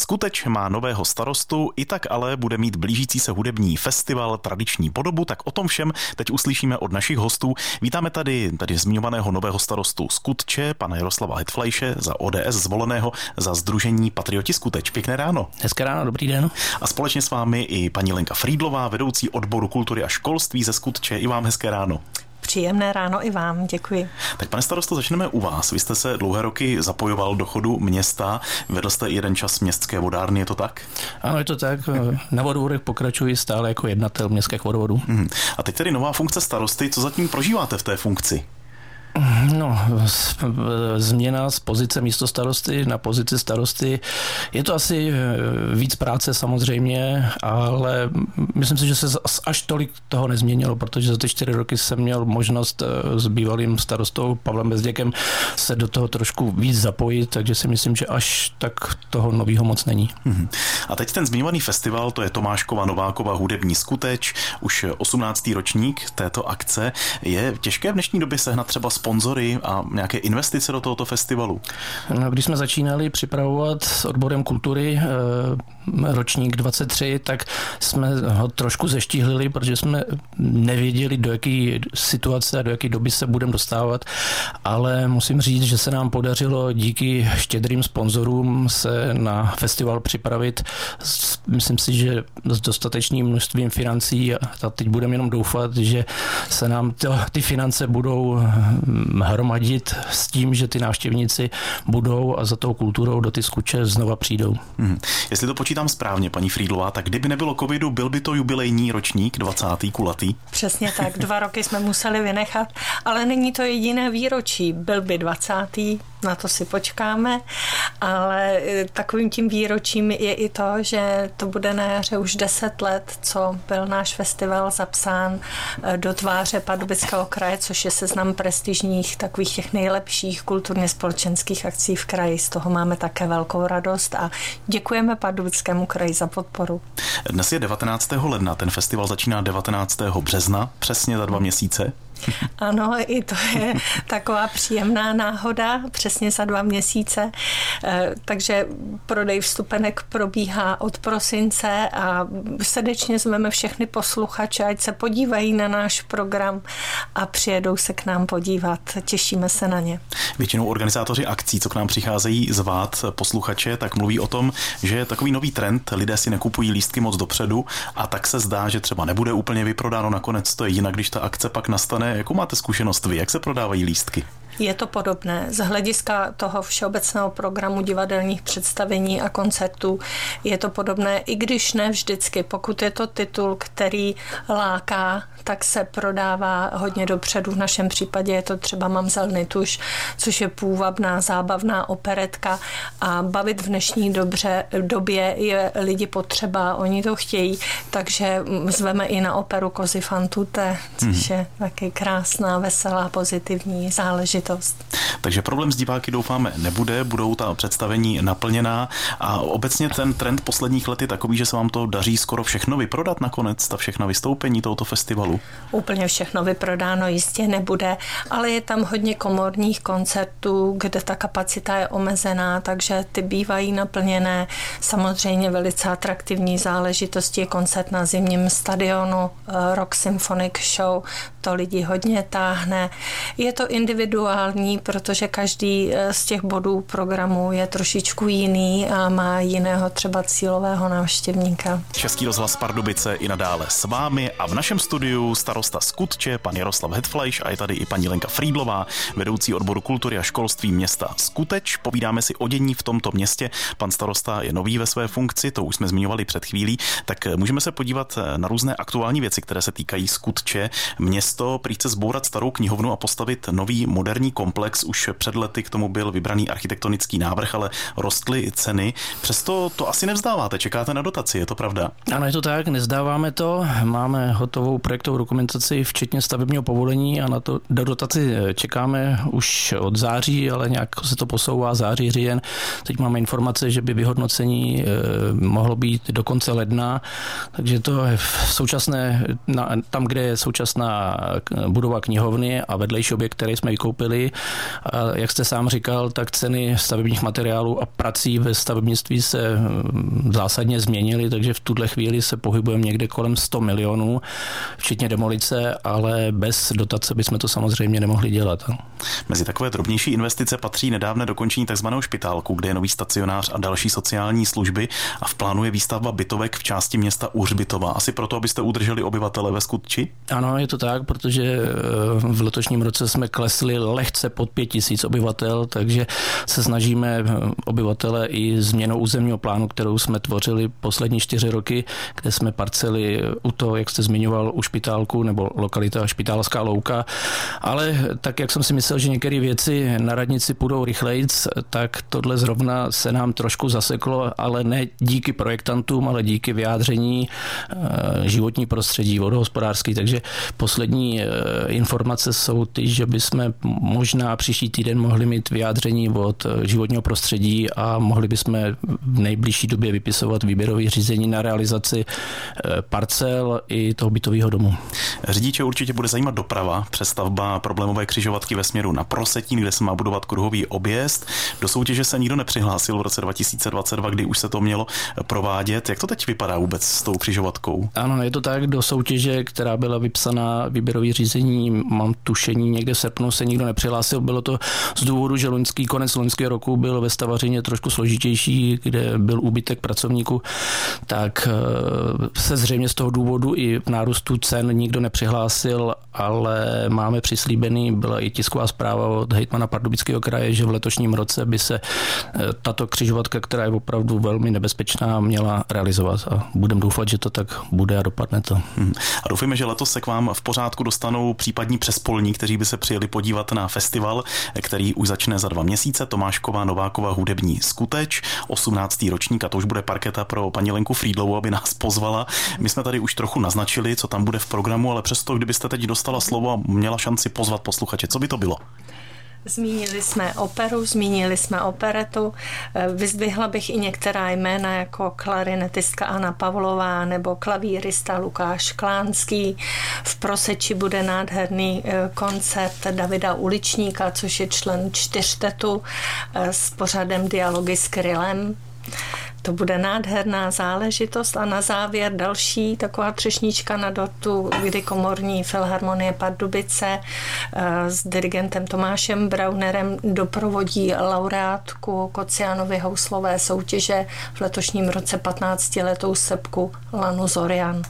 Skuteč má nového starostu, i tak ale bude mít blížící se hudební festival tradiční podobu, tak o tom všem teď uslyšíme od našich hostů. Vítáme tady zmiňovaného nového starostu Skutče, pana Jaroslava Hetflejše za ODS, zvoleného za Sdružení Patrioti Skuteč. Pěkné ráno. Hezké ráno, dobrý den. A společně s vámi i paní Lenka Frídlová, vedoucí odboru kultury a školství ze Skutče. I vám hezké ráno. Příjemné ráno i vám, děkuji. Tak pane starosto, začneme u vás. Vy jste se dlouhé roky zapojoval do chodu města, vedl jste jeden čas městské vodárny, je to tak? Ano, je to tak. Na vodovodech pokračuji stále jako jednatel městských vodovodů. A teď tedy nová funkce starosty, co zatím prožíváte v té funkci? No, změna z pozice místostarosty na pozici starosty. Je to asi víc práce samozřejmě, ale myslím si, že se až tolik toho nezměnilo, protože za ty 4 roky jsem měl možnost s bývalým starostou Pavlem Bezděkem se do toho trošku víc zapojit, takže si myslím, že až tak toho novýho moc není. A teď ten zmiňovaný festival, to je Tomáškova Nováková hudební Skuteč, už 18. ročník této akce. Je těžké v dnešní době sehnat třeba sponzory a nějaké investice do tohoto festivalu? No, když jsme začínali připravovat s odborem kultury ročník 23, tak jsme ho trošku zeštíhlili, protože jsme nevěděli, do jaké situace a do jaké doby se budeme dostávat, ale musím říct, že se nám podařilo díky štědrým sponzorům se na festival připravit. Myslím si, že s dostatečným množstvím financí a teď budeme jenom doufat, že se nám ty finance budou hromadit s tím, že ty návštěvníci budou a za tou kulturou do ty Skuče znova přijdou. Jestli to počítám správně, paní Frídlová, tak kdyby nebylo covidu, byl by to jubilejní ročník, 20. kulatý? Přesně tak, 2 roky jsme museli vynechat, ale není to jediné výročí, byl by 20. Na to si počkáme, ale takovým tím výročím je i to, že to bude na jaře už 10 let, co byl náš festival zapsán do tváře Pardubického kraje, což je seznam prestižních, takových těch nejlepších kulturně společenských akcí v kraji. Z toho máme také velkou radost a děkujeme Pardubickému kraji za podporu. Dnes je 19. ledna, ten festival začíná 19. března, přesně za 2 měsíce. Ano, i to je taková příjemná náhoda, přesně za 2 měsíce, takže prodej vstupenek probíhá od prosince a srdečně zveme všechny posluchače, ať se podívají na náš program a přijedou se k nám podívat, těšíme se na ně. Většinou organizátoři akcí, co k nám přicházejí zvát posluchače, tak mluví o tom, že je takový nový trend, lidé si nekupují lístky moc dopředu a tak se zdá, že třeba nebude úplně vyprodáno, nakonec to je jinak, když ta akce pak nastane. Jakou máte zkušenost vy? Jak se prodávají lístky? Je to podobné. Z hlediska toho všeobecného programu divadelních představení a koncertů je to podobné, i když ne vždycky. Pokud je to titul, který láká, tak se prodává hodně dopředu. V našem případě je to třeba Mamzelny tuž, což je půvabná, zábavná operetka a bavit v dnešní době je lidi potřeba, oni to chtějí, takže zveme i na operu Kozy Fantute, což je taky krásná, veselá, pozitivní záležitost. Takže problém s diváky, doufáme, nebude, budou ta představení naplněná a obecně ten trend posledních let je takový, že se vám to daří skoro všechno vyprodat nakonec, ta všechna vystoupení tohoto festivalu. Úplně všechno vyprodáno jistě nebude, ale je tam hodně komorních koncertů, kde ta kapacita je omezená, takže ty bývají naplněné. Samozřejmě velice atraktivní záležitosti je koncert na zimním stadionu, Rock Symphonic Show, to lidi hodně táhne. Je to individuální, protože každý z těch bodů programu je trošičku jiný a má jiného třeba cílového návštěvníka. Český rozhlas Pardubice i nadále s vámi a v našem studiu starosta Skutče, pan Jaroslav Hetflejš, a je tady i paní Lenka Frídlová, vedoucí odboru kultury a školství města Skuteč. Povídáme si o dění v tomto městě. Pan starosta je nový ve své funkci, to už jsme zmiňovali před chvílí, tak můžeme se podívat na různé aktuální věci, které se týkají Skutče. Město prý chce zbourat starou knihovnu a postavit nový moderní komplex. Už před lety k tomu byl vybraný architektonický návrh, ale rostly ceny. Přesto to asi nevzdáváte, čekáte na dotaci, je to pravda? Ano, je to tak, nezdáváme to. Máme hotovou projektovou dokumentaci, včetně stavebního povolení a na to do dotaci čekáme už od září, ale nějak se to posouvá, září, říjen. Teď máme informace, že by vyhodnocení mohlo být do konce ledna, takže to je v současné, tam, kde je současná budova knihovny a vedlejší objekt, který jsme vykoupili, posílili. A jak jste sám říkal, tak ceny stavebních materiálů a prací ve stavebnictví se zásadně změnily, takže v tuhle chvíli se pohybujeme někde kolem 100 milionů, včetně demolice, ale bez dotace bychom to samozřejmě nemohli dělat. Mezi takové drobnější investice patří nedávné dokončení tzv. Špitálku, kde je nový stacionář a další sociální služby a v plánu je výstavba bytovek v části města Úřbitova. Asi proto, abyste udrželi obyvatele ve Skutči? Ano, je to tak, protože v letošním roce jsme klesli lehce pod 5 000 obyvatel, takže se snažíme obyvatele i změnou územního plánu, kterou jsme tvořili poslední 4 roky, kde jsme parcely u toho, jak jste zmiňoval, u špitálku nebo lokalita Špitálská louka, ale tak, jak jsem si myslel, že některé věci na radnici půjdou rychlejc, tak tohle zrovna se nám trošku zaseklo, ale ne díky projektantům, ale díky vyjádření životní prostředí, vodohospodářský, takže poslední informace jsou ty, že bychom možná příští týden mohli mít vyjádření od životního prostředí a mohli bychom v nejbližší době vypisovat výběrové řízení na realizaci parcel i toho bytového domu. Řidiče určitě bude zajímat doprava, přestavba problémové křižovatky ve směru na Prosetín, kde se má budovat kruhový objezd. Do soutěže se nikdo nepřihlásil v roce 2022, kdy už se to mělo provádět. Jak to teď vypadá vůbec s tou křižovatkou? Ano, je to tak, do soutěže, která byla vypsaná, výběrové řízení, mám tušení, někde v srpnu se nikdo nepřihlásil. Bylo to z důvodu, že konec loňského roku byl ve Stavařině trošku složitější, kde byl úbytek pracovníků, tak se zřejmě z toho důvodu i v nárůstu cen nikdo nepřihlásil, ale máme přislíbený, byla i tisková zpráva od hejtmana Pardubického kraje, že v letošním roce by se tato křižovatka, která je opravdu velmi nebezpečná, měla realizovat a budeme doufat, že to tak bude a dopadne to. A doufujeme, že letos se k vám v pořádku dostanou případní přespolní, kteří by se přijeli podívat na festival, který už začne za 2 měsíce, Tomáškova Nováková hudební Skuteč, 18. ročník, a to už bude parketa pro paní Lenku Frídlovou, aby nás pozvala. My jsme tady už trochu naznačili, co tam bude v programu, ale přesto, kdybyste teď dostala slovo a měla šanci pozvat posluchače, co by to bylo? Zmínili jsme operu, zmínili jsme operetu, vyzdvihla bych i některá jména jako klarinetistka Anna Pavlová nebo klavírista Lukáš Klánský. V Proseči bude nádherný koncert Davida Uličníka, což je člen Čtyřtetu, s pořadem Dialogy s Krylem. To bude nádherná záležitost a na závěr další taková třešnička na dortu, kdy Komorní Filharmonie Pardubice s dirigentem Tomášem Braunerem doprovodí laureátku Kociánovy houslové soutěže, v letošním roce 15-letou sebku Lanu Zorian.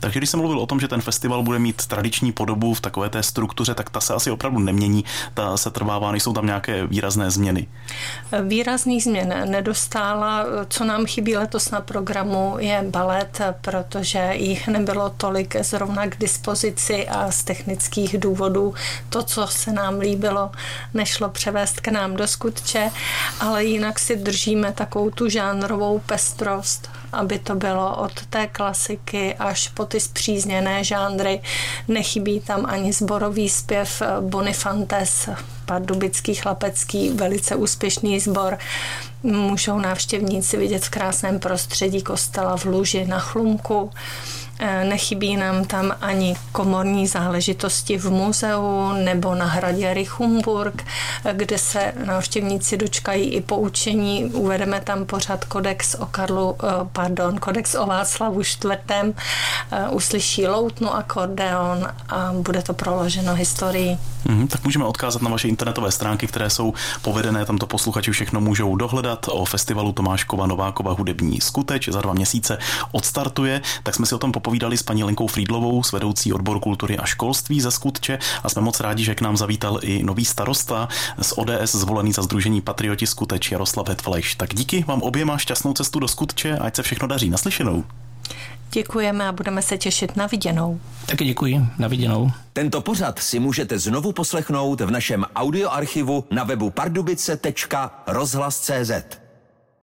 Takže když jsem mluvil o tom, že ten festival bude mít tradiční podobu v takové té struktuře, tak ta se asi opravdu nemění, ta se trvává, nejsou tam nějaké výrazné změny. Výrazných změn nedostála. Co nám chybí letos na programu, je balet, protože jich nebylo tolik zrovna k dispozici a z technických důvodů to, co se nám líbilo, nešlo převést k nám do Skutče, ale jinak si držíme takovou tu žánrovou pestrost, aby to bylo od té klasiky až po ty zpřízněné žánry. Nechybí tam ani sborový zpěv Bonifantes, pardubický chlapecký, velice úspěšný sbor. Můžou návštěvníci vidět v krásném prostředí kostela v Luži na Chlumku. Nechybí nám tam ani komorní záležitosti v muzeu nebo na hradě Richumburg, kde se návštěvníci dočkají i poučení. Uvedeme tam pořad kodex o Václavu Štvém, uslyší loutnu, akordeon a bude to proloženo historií. Tak můžeme odkázat na vaše internetové stránky, které jsou povedené, tam to posluchači všechno můžou dohledat o festivalu Tomáškova Novákova hudební Skuteč, za 2 měsíce odstartuje. Tak jsme si o tom popovídali s paní Lenkou Frídlovou, s vedoucí odboru kultury a školství ze Skutče, a jsme moc rádi, že k nám zavítal i nový starosta z ODS zvolený za Sdružení Patrioti Skuteč, Jaroslav Hetflejš. Tak díky vám oběma, šťastnou cestu do Skutče, ať se všechno daří. Naslyšenou. Děkujeme a budeme se těšit, na viděnou. Taky děkuji, na viděnou. Tento pořad si můžete znovu poslechnout v našem audioarchivu na webu pardubice.rozhlas.cz.